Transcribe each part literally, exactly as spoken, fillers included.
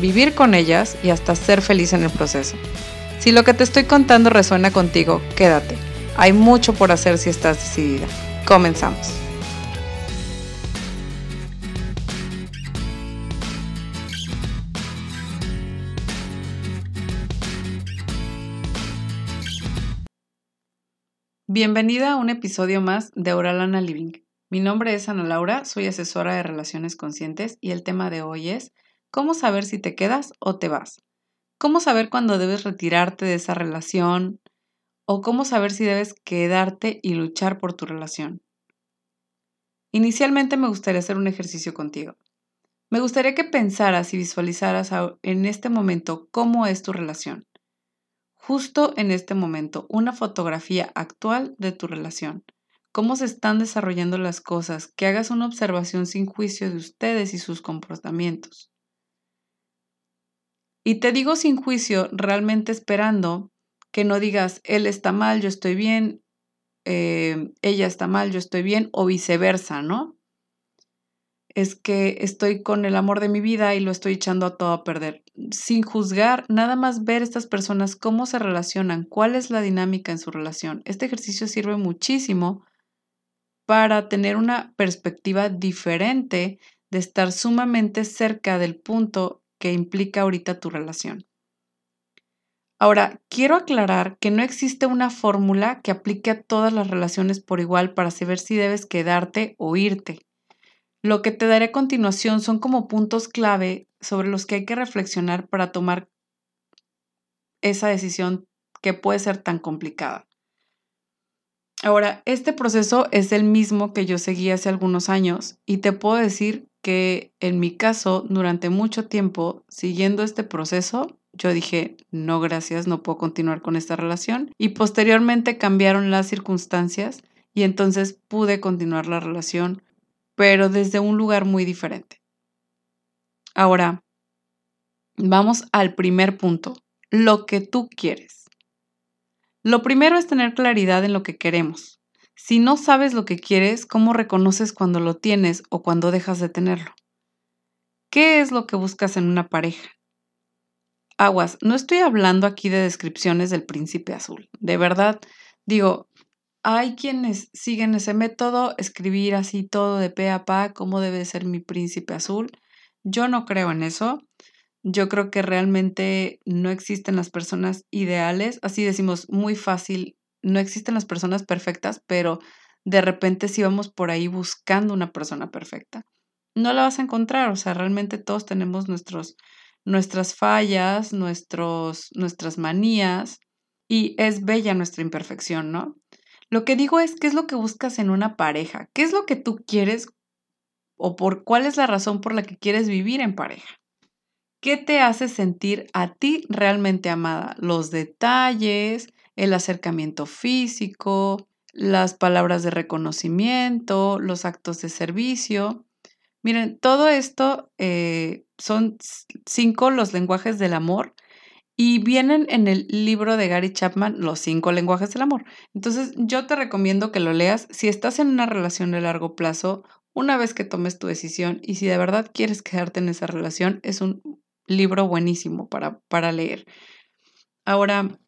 vivir con ellas y hasta ser feliz en el proceso. Si lo que te estoy contando resuena contigo, quédate. Hay mucho por hacer si estás decidida. Comenzamos. Bienvenida a un episodio más de Oralana Living. Mi nombre es Ana Laura, soy asesora de relaciones conscientes y el tema de hoy es ¿cómo saber si te quedas o te vas? ¿Cómo saber cuándo debes retirarte de esa relación? ¿O cómo saber si debes quedarte y luchar por tu relación? Inicialmente me gustaría hacer un ejercicio contigo. Me gustaría que pensaras y visualizaras en este momento cómo es tu relación. Justo en este momento, una fotografía actual de tu relación. Cómo se están desarrollando las cosas, que hagas una observación sin juicio de ustedes y sus comportamientos. Y te digo sin juicio, realmente esperando que no digas, él está mal, yo estoy bien, eh, ella está mal, yo estoy bien, o viceversa, ¿no? Es que estoy con el amor de mi vida y lo estoy echando a todo a perder. Sin juzgar, nada más ver estas personas, cómo se relacionan, cuál es la dinámica en su relación. Este ejercicio sirve muchísimo para tener una perspectiva diferente de estar sumamente cerca del punto que implica ahorita tu relación. Ahora, quiero aclarar que no existe una fórmula que aplique a todas las relaciones por igual para saber si debes quedarte o irte. Lo que te daré a continuación son como puntos clave sobre los que hay que reflexionar para tomar esa decisión que puede ser tan complicada. Ahora, este proceso es el mismo que yo seguí hace algunos años y te puedo decir que en mi caso, durante mucho tiempo, siguiendo este proceso, yo dije, no gracias, no puedo continuar con esta relación, y posteriormente cambiaron las circunstancias y entonces pude continuar la relación, pero desde un lugar muy diferente. Ahora, vamos al primer punto, lo que tú quieres. Lo primero es tener claridad en lo que queremos. Si no sabes lo que quieres, ¿cómo reconoces cuando lo tienes o cuando dejas de tenerlo? ¿Qué es lo que buscas en una pareja? Aguas, no estoy hablando aquí de descripciones del príncipe azul. De verdad, digo, hay quienes siguen ese método, escribir así todo de pe a pa, cómo debe ser mi príncipe azul. Yo no creo en eso. Yo creo que realmente no existen las personas ideales. Así decimos muy fácil, no existen las personas perfectas, pero de repente sí vamos por ahí buscando una persona perfecta. No la vas a encontrar, o sea, realmente todos tenemos nuestros, nuestras fallas, nuestros, nuestras manías, y es bella nuestra imperfección, ¿no? Lo que digo es, ¿qué es lo que buscas en una pareja? ¿Qué es lo que tú quieres o por cuál es la razón por la que quieres vivir en pareja? ¿Qué te hace sentir a ti realmente amada? Los detalles, el acercamiento físico, las palabras de reconocimiento, los actos de servicio. Miren, todo esto eh, son cinco los lenguajes del amor. Y vienen en el libro de Gary Chapman, Los cinco lenguajes del amor. Entonces, yo te recomiendo que lo leas. Si estás en una relación de largo plazo, una vez que tomes tu decisión y si de verdad quieres quedarte en esa relación, es un libro buenísimo para, para leer. Ahora,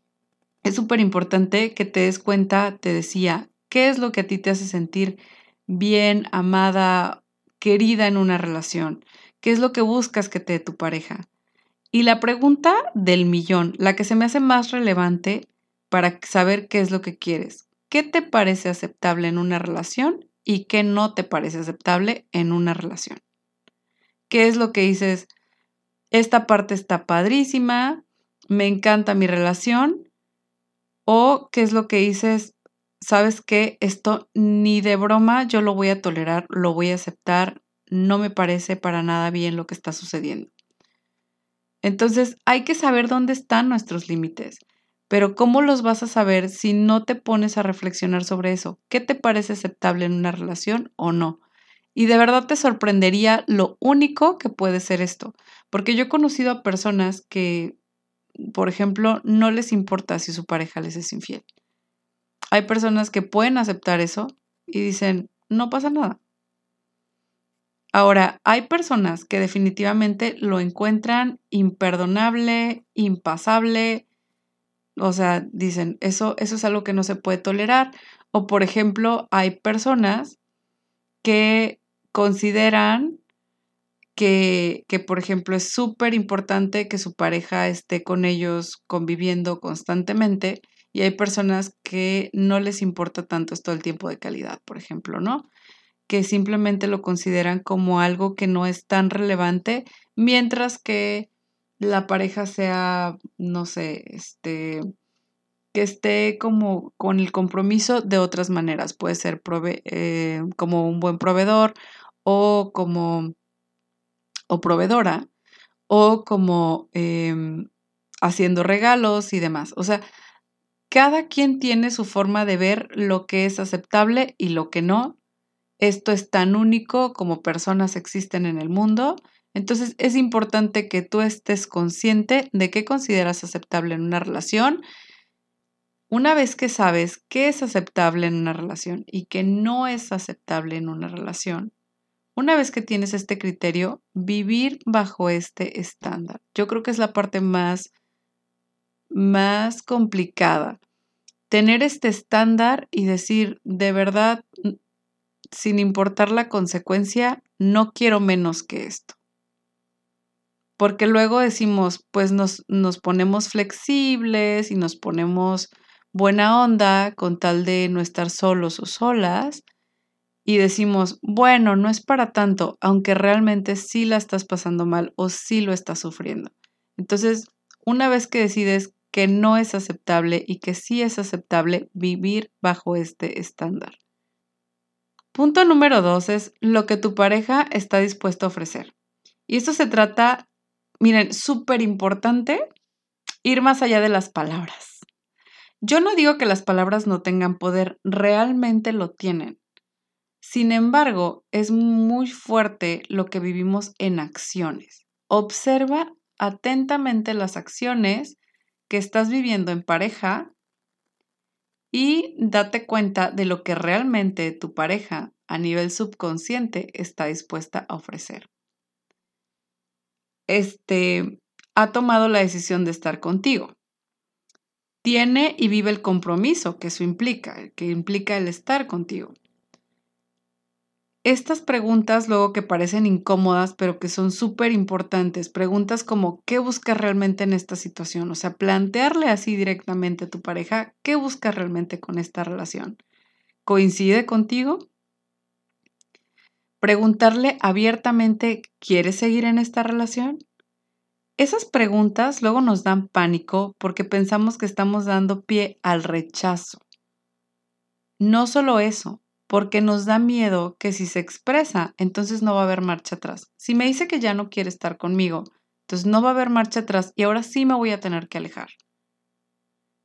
es súper importante que te des cuenta, te decía, ¿qué es lo que a ti te hace sentir bien, amada, querida en una relación? ¿Qué es lo que buscas que te dé tu pareja? Y la pregunta del millón, la que se me hace más relevante para saber qué es lo que quieres. ¿Qué te parece aceptable en una relación y qué no te parece aceptable en una relación? ¿Qué es lo que dices? Esta parte está padrísima, me encanta mi relación. ¿O qué es lo que dices? ¿Sabes qué? Esto ni de broma, yo lo voy a tolerar, lo voy a aceptar, no me parece para nada bien lo que está sucediendo. Entonces hay que saber dónde están nuestros límites, pero ¿cómo los vas a saber si no te pones a reflexionar sobre eso? ¿Qué te parece aceptable en una relación o no? Y de verdad te sorprendería lo único que puede ser esto, porque yo he conocido a personas que, por ejemplo, no les importa si su pareja les es infiel. Hay personas que pueden aceptar eso y dicen, no pasa nada. Ahora, hay personas que definitivamente lo encuentran imperdonable, impasable, o sea, dicen, eso, eso es algo que no se puede tolerar. O, por ejemplo, hay personas que consideran que, que por ejemplo, es súper importante que su pareja esté con ellos conviviendo constantemente, y hay personas que no les importa tanto esto del tiempo de calidad, por ejemplo, ¿no? Que simplemente lo consideran como algo que no es tan relevante, mientras que la pareja sea, no sé, este, que esté como con el compromiso de otras maneras. Puede ser prove- eh, como un buen proveedor o como o proveedora o como eh, haciendo regalos y demás. O sea, cada quien tiene su forma de ver lo que es aceptable y lo que no. Esto es tan único como personas existen en el mundo. Entonces es importante que tú estés consciente de qué consideras aceptable en una relación. Una vez que sabes qué es aceptable en una relación y qué no es aceptable en una relación, una vez que tienes este criterio, vivir bajo este estándar. Yo creo que es la parte más, más complicada. Tener este estándar y decir, de verdad, sin importar la consecuencia, no quiero menos que esto. Porque luego decimos, pues nos, nos ponemos flexibles y nos ponemos buena onda con tal de no estar solos o solas. Y decimos, bueno, no es para tanto, aunque realmente sí la estás pasando mal o sí lo estás sufriendo. Entonces, una vez que decides que no es aceptable y que sí es aceptable vivir bajo este estándar. Punto número dos es lo que tu pareja está dispuesto a ofrecer. Y esto se trata, miren, súper importante, ir más allá de las palabras. Yo no digo que las palabras no tengan poder, realmente lo tienen. Sin embargo, es muy fuerte lo que vivimos en acciones. Observa atentamente las acciones que estás viviendo en pareja y date cuenta de lo que realmente tu pareja a nivel subconsciente está dispuesta a ofrecer. Este, ha tomado la decisión de estar contigo. Tiene y vive el compromiso que eso implica, que implica el estar contigo. Estas preguntas luego que parecen incómodas, pero que son súper importantes, preguntas como ¿qué buscas realmente en esta situación? O sea, plantearle así directamente a tu pareja ¿qué buscas realmente con esta relación? ¿Coincide contigo? Preguntarle abiertamente ¿quieres seguir en esta relación? Esas preguntas luego nos dan pánico porque pensamos que estamos dando pie al rechazo. No solo eso, porque nos da miedo que si se expresa, entonces no va a haber marcha atrás. Si me dice que ya no quiere estar conmigo, entonces no va a haber marcha atrás y ahora sí me voy a tener que alejar.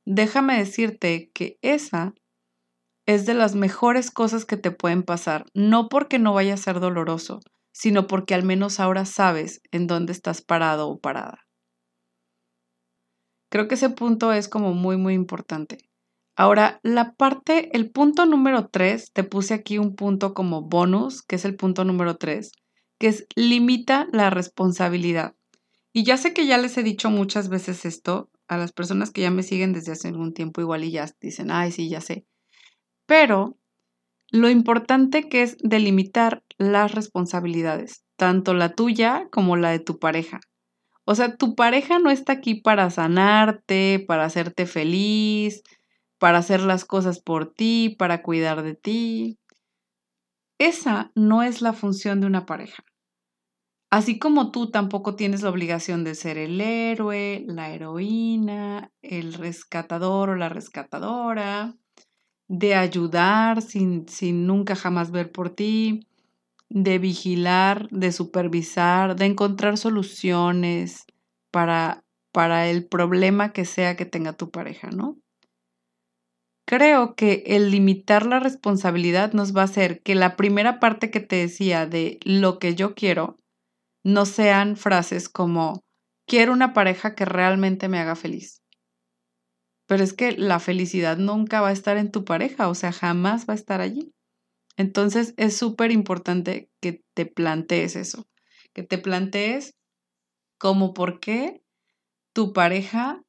Déjame decirte que esa es de las mejores cosas que te pueden pasar, no porque no vaya a ser doloroso, sino porque al menos ahora sabes en dónde estás parado o parada. Creo que ese punto es como muy, muy importante. Ahora, la parte, el punto número tres, te puse aquí un punto como bonus, que es el punto número tres, que es limita la responsabilidad. Y ya sé que ya les he dicho muchas veces esto a las personas que ya me siguen desde hace algún tiempo igual y ya dicen, ay, sí, ya sé. Pero lo importante que es delimitar las responsabilidades, tanto la tuya como la de tu pareja. O sea, tu pareja no está aquí para sanarte, para hacerte feliz, para hacer las cosas por ti, para cuidar de ti. Esa no es la función de una pareja. Así como tú tampoco tienes la obligación de ser el héroe, la heroína, el rescatador o la rescatadora, de ayudar sin, sin nunca jamás ver por ti, de vigilar, de supervisar, de encontrar soluciones, para, para el problema que sea que tenga tu pareja, ¿no? Creo que el limitar la responsabilidad nos va a hacer que la primera parte que te decía de lo que yo quiero no sean frases como quiero una pareja que realmente me haga feliz. Pero es que la felicidad nunca va a estar en tu pareja, o sea, jamás va a estar allí. Entonces es súper importante que te plantees eso, que te plantees como por qué tu pareja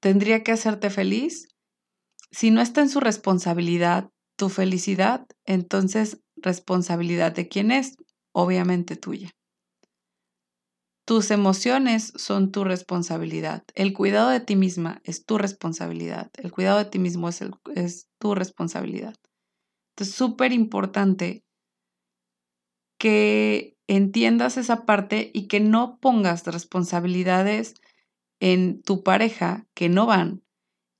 tendría que hacerte feliz. Si no está en su responsabilidad tu felicidad, entonces responsabilidad de quién es, obviamente tuya. Tus emociones son tu responsabilidad. El cuidado de ti misma es tu responsabilidad. El cuidado de ti mismo es, el, es tu responsabilidad. Entonces, súper importante que entiendas esa parte y que no pongas responsabilidades en tu pareja que no van.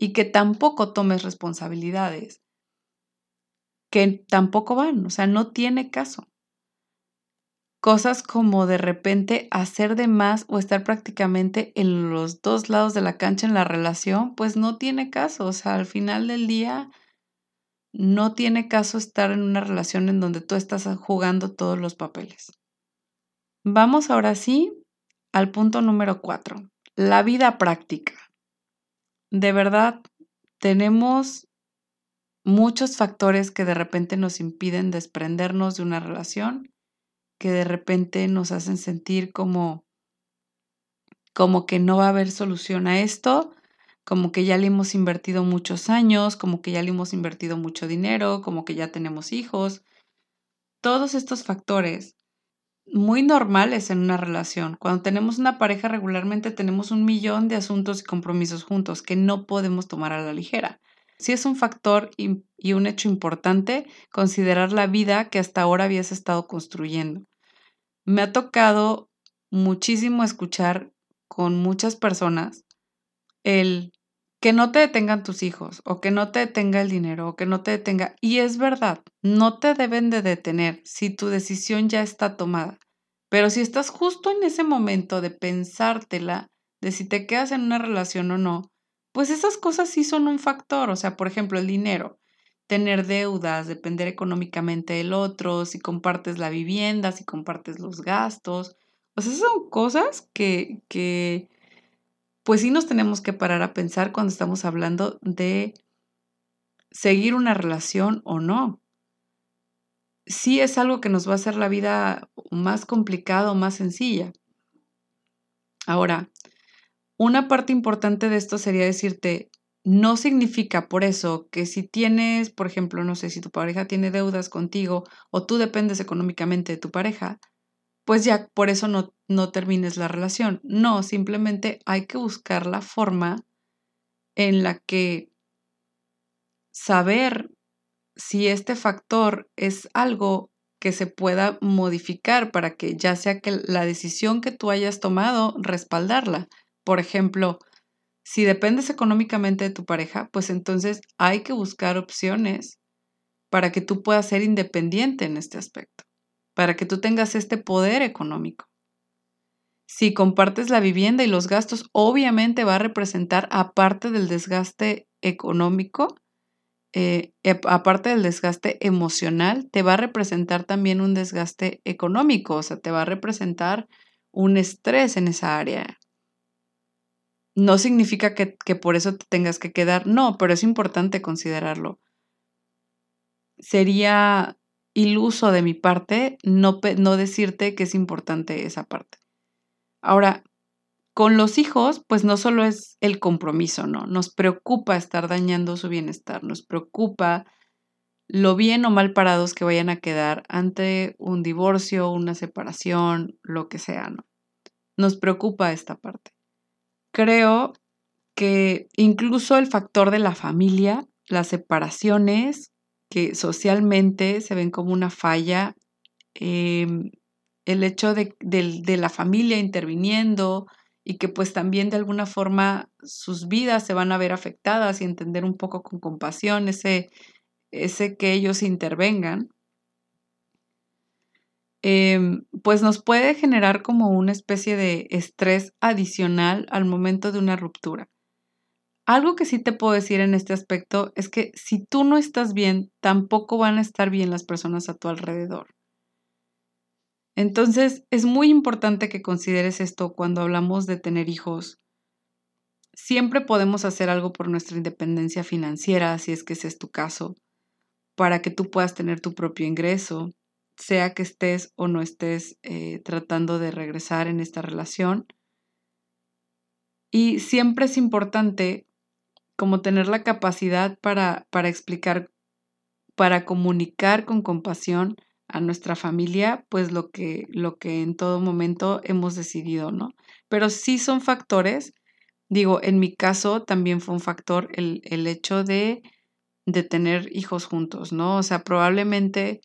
Y que tampoco tomes responsabilidades, que tampoco van, o sea, no tiene caso. Cosas como de repente hacer de más o estar prácticamente en los dos lados de la cancha en la relación, pues no tiene caso, o sea, al final del día no tiene caso estar en una relación en donde tú estás jugando todos los papeles. Vamos ahora sí al punto número cuatro, la vida práctica. De verdad, tenemos muchos factores que de repente nos impiden desprendernos de una relación, que de repente nos hacen sentir como, como que no va a haber solución a esto, como que ya le hemos invertido muchos años, como que ya le hemos invertido mucho dinero, como que ya tenemos hijos. Todos estos factores muy normales en una relación. Cuando tenemos una pareja regularmente tenemos un millón de asuntos y compromisos juntos que no podemos tomar a la ligera. Sí es un factor y un hecho importante considerar la vida que hasta ahora habías estado construyendo. Me ha tocado muchísimo escuchar con muchas personas el que no te detengan tus hijos o que no te detenga el dinero o que no te detenga. Y es verdad, no te deben de detener si tu decisión ya está tomada. Pero si estás justo en ese momento de pensártela, de si te quedas en una relación o no, pues esas cosas sí son un factor. O sea, por ejemplo, el dinero, tener deudas, depender económicamente del otro, si compartes la vivienda, si compartes los gastos. O sea, esas son cosas que... que pues sí nos tenemos que parar a pensar cuando estamos hablando de seguir una relación o no. Sí es algo que nos va a hacer la vida más complicada o más sencilla. Ahora, una parte importante de esto sería decirte, no significa por eso que si tienes, por ejemplo, no sé, si tu pareja tiene deudas contigo o tú dependes económicamente de tu pareja, pues ya por eso no, no termines la relación. No, simplemente hay que buscar la forma en la que saber si este factor es algo que se pueda modificar para que ya sea que la decisión que tú hayas tomado, respaldarla. Por ejemplo, si dependes económicamente de tu pareja, pues entonces hay que buscar opciones para que tú puedas ser independiente en este aspecto, para que tú tengas este poder económico. Si compartes la vivienda y los gastos, obviamente va a representar, aparte del desgaste económico, eh, aparte del desgaste emocional, te va a representar también un desgaste económico, o sea, te va a representar un estrés en esa área. No significa que, que por eso te tengas que quedar, no, pero es importante considerarlo. Sería iluso de mi parte no, no decirte que es importante esa parte. Ahora, con los hijos, pues no solo es el compromiso, ¿no? Nos preocupa estar dañando su bienestar, nos preocupa lo bien o mal parados que vayan a quedar ante un divorcio, una separación, lo que sea, ¿no? Nos preocupa esta parte. Creo que incluso el factor de la familia, las separaciones, que socialmente se ven como una falla, eh, el hecho de, de, de la familia interviniendo y que pues también de alguna forma sus vidas se van a ver afectadas y entender un poco con compasión ese, ese que ellos intervengan. eh, pues nos puede generar como una especie de estrés adicional al momento de una ruptura. Algo que sí te puedo decir en este aspecto es que si tú no estás bien, tampoco van a estar bien las personas a tu alrededor. Entonces, es muy importante que consideres esto cuando hablamos de tener hijos. Siempre podemos hacer algo por nuestra independencia financiera, si es que ese es tu caso, para que tú puedas tener tu propio ingreso, sea que estés o no estés eh, tratando de regresar en esta relación. Y siempre es importante como tener la capacidad para, para explicar, para comunicar con compasión a nuestra familia, pues lo que, lo que en todo momento hemos decidido, ¿no? Pero sí son factores. Digo, en mi caso también fue un factor el, el hecho de, de tener hijos juntos, ¿no? O sea, probablemente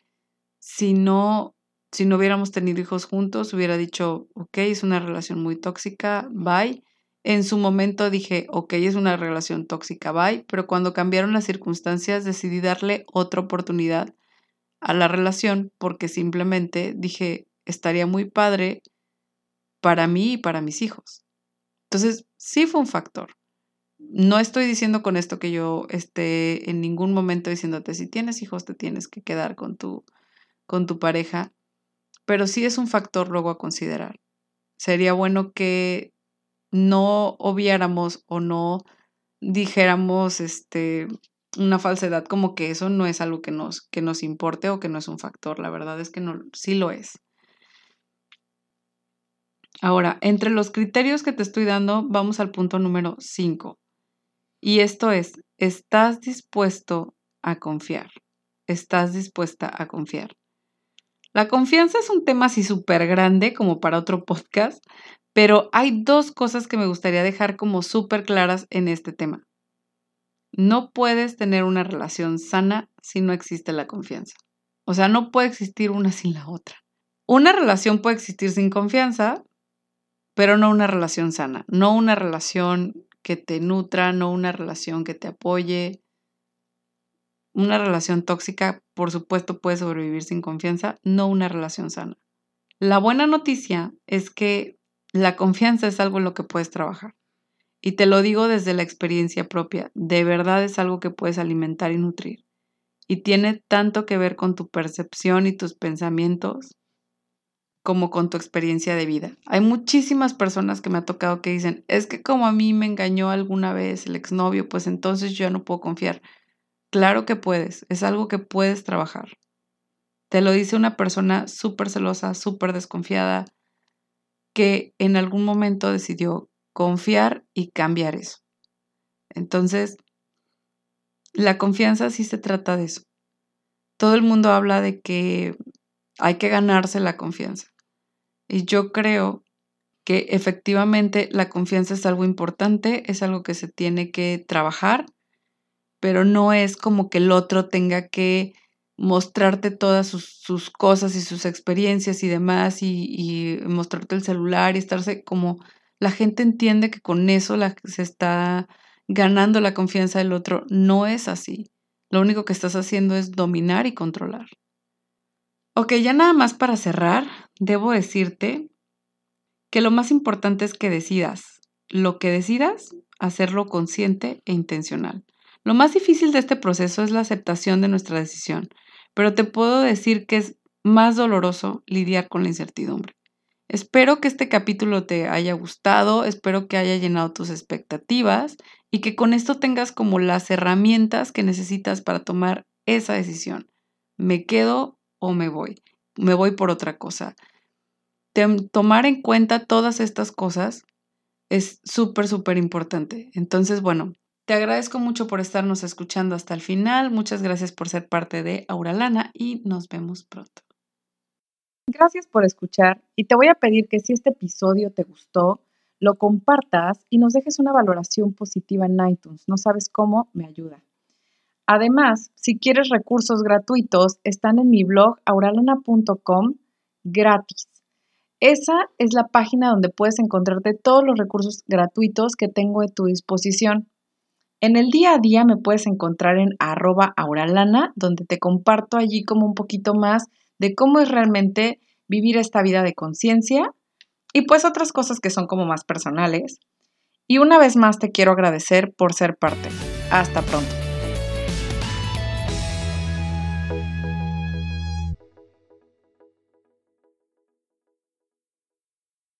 si no, si no hubiéramos tenido hijos juntos, hubiera dicho, ok, es una relación muy tóxica, bye. En su momento dije, ok, es una relación tóxica, bye. Pero cuando cambiaron las circunstancias, decidí darle otra oportunidad a la relación, porque simplemente dije, estaría muy padre para mí y para mis hijos. Entonces, sí fue un factor. No estoy diciendo con esto que yo esté en ningún momento diciéndote, si tienes hijos te tienes que quedar con tu, con tu pareja, pero sí es un factor luego a considerar. Sería bueno que no obviáramos o no dijéramos, este... una falsedad, como que eso no es algo que nos, que nos importe o que no es un factor. La verdad es que no, sí lo es. Ahora, entre los criterios que te estoy dando, vamos al punto número cinco. Y esto es, ¿estás dispuesto a confiar? ¿Estás dispuesta a confiar? La confianza es un tema así súper grande como para otro podcast, pero hay dos cosas que me gustaría dejar como súper claras en este tema. No puedes tener una relación sana si no existe la confianza. O sea, no puede existir una sin la otra. Una relación puede existir sin confianza, pero no una relación sana. No una relación que te nutra, no una relación que te apoye. Una relación tóxica, por supuesto, puede sobrevivir sin confianza, no una relación sana. La buena noticia es que la confianza es algo en lo que puedes trabajar. Y te lo digo desde la experiencia propia, de verdad es algo que puedes alimentar y nutrir. Y tiene tanto que ver con tu percepción y tus pensamientos como con tu experiencia de vida. Hay muchísimas personas que me ha tocado que dicen, es que como a mí me engañó alguna vez el exnovio, pues entonces yo no puedo confiar. Claro que puedes, es algo que puedes trabajar. Te lo dice una persona súper celosa, súper desconfiada, que en algún momento decidió confiar y cambiar eso. Entonces, la confianza sí se trata de eso. Todo el mundo habla de que hay que ganarse la confianza. Y yo creo que efectivamente la confianza es algo importante, es algo que se tiene que trabajar, pero no es como que el otro tenga que mostrarte todas sus, sus cosas y sus experiencias y demás y, y mostrarte el celular y estarse como... La gente entiende que con eso la, se está ganando la confianza del otro. No es así. Lo único que estás haciendo es dominar y controlar. Ok, ya nada más para cerrar, debo decirte que lo más importante es que decidas. Lo que decidas, hacerlo consciente e intencional. Lo más difícil de este proceso es la aceptación de nuestra decisión, pero te puedo decir que es más doloroso lidiar con la incertidumbre. Espero que este capítulo te haya gustado, espero que haya llenado tus expectativas y que con esto tengas como las herramientas que necesitas para tomar esa decisión. ¿Me quedo o me voy? Me voy por otra cosa. Tomar en cuenta todas estas cosas es súper, súper importante. Entonces, bueno, te agradezco mucho por estarnos escuchando hasta el final. Muchas gracias por ser parte de Auralana y nos vemos pronto. Gracias por escuchar y te voy a pedir que si este episodio te gustó, lo compartas y nos dejes una valoración positiva en iTunes. No sabes cómo me ayuda. Además, si quieres recursos gratuitos, están en mi blog auralana punto com gratis. Esa es la página donde puedes encontrarte todos los recursos gratuitos que tengo a tu disposición. En el día a día me puedes encontrar en arroba auralana, donde te comparto allí como un poquito más de cómo es realmente vivir esta vida de conciencia y pues otras cosas que son como más personales. Y una vez más te quiero agradecer por ser parte. Hasta pronto.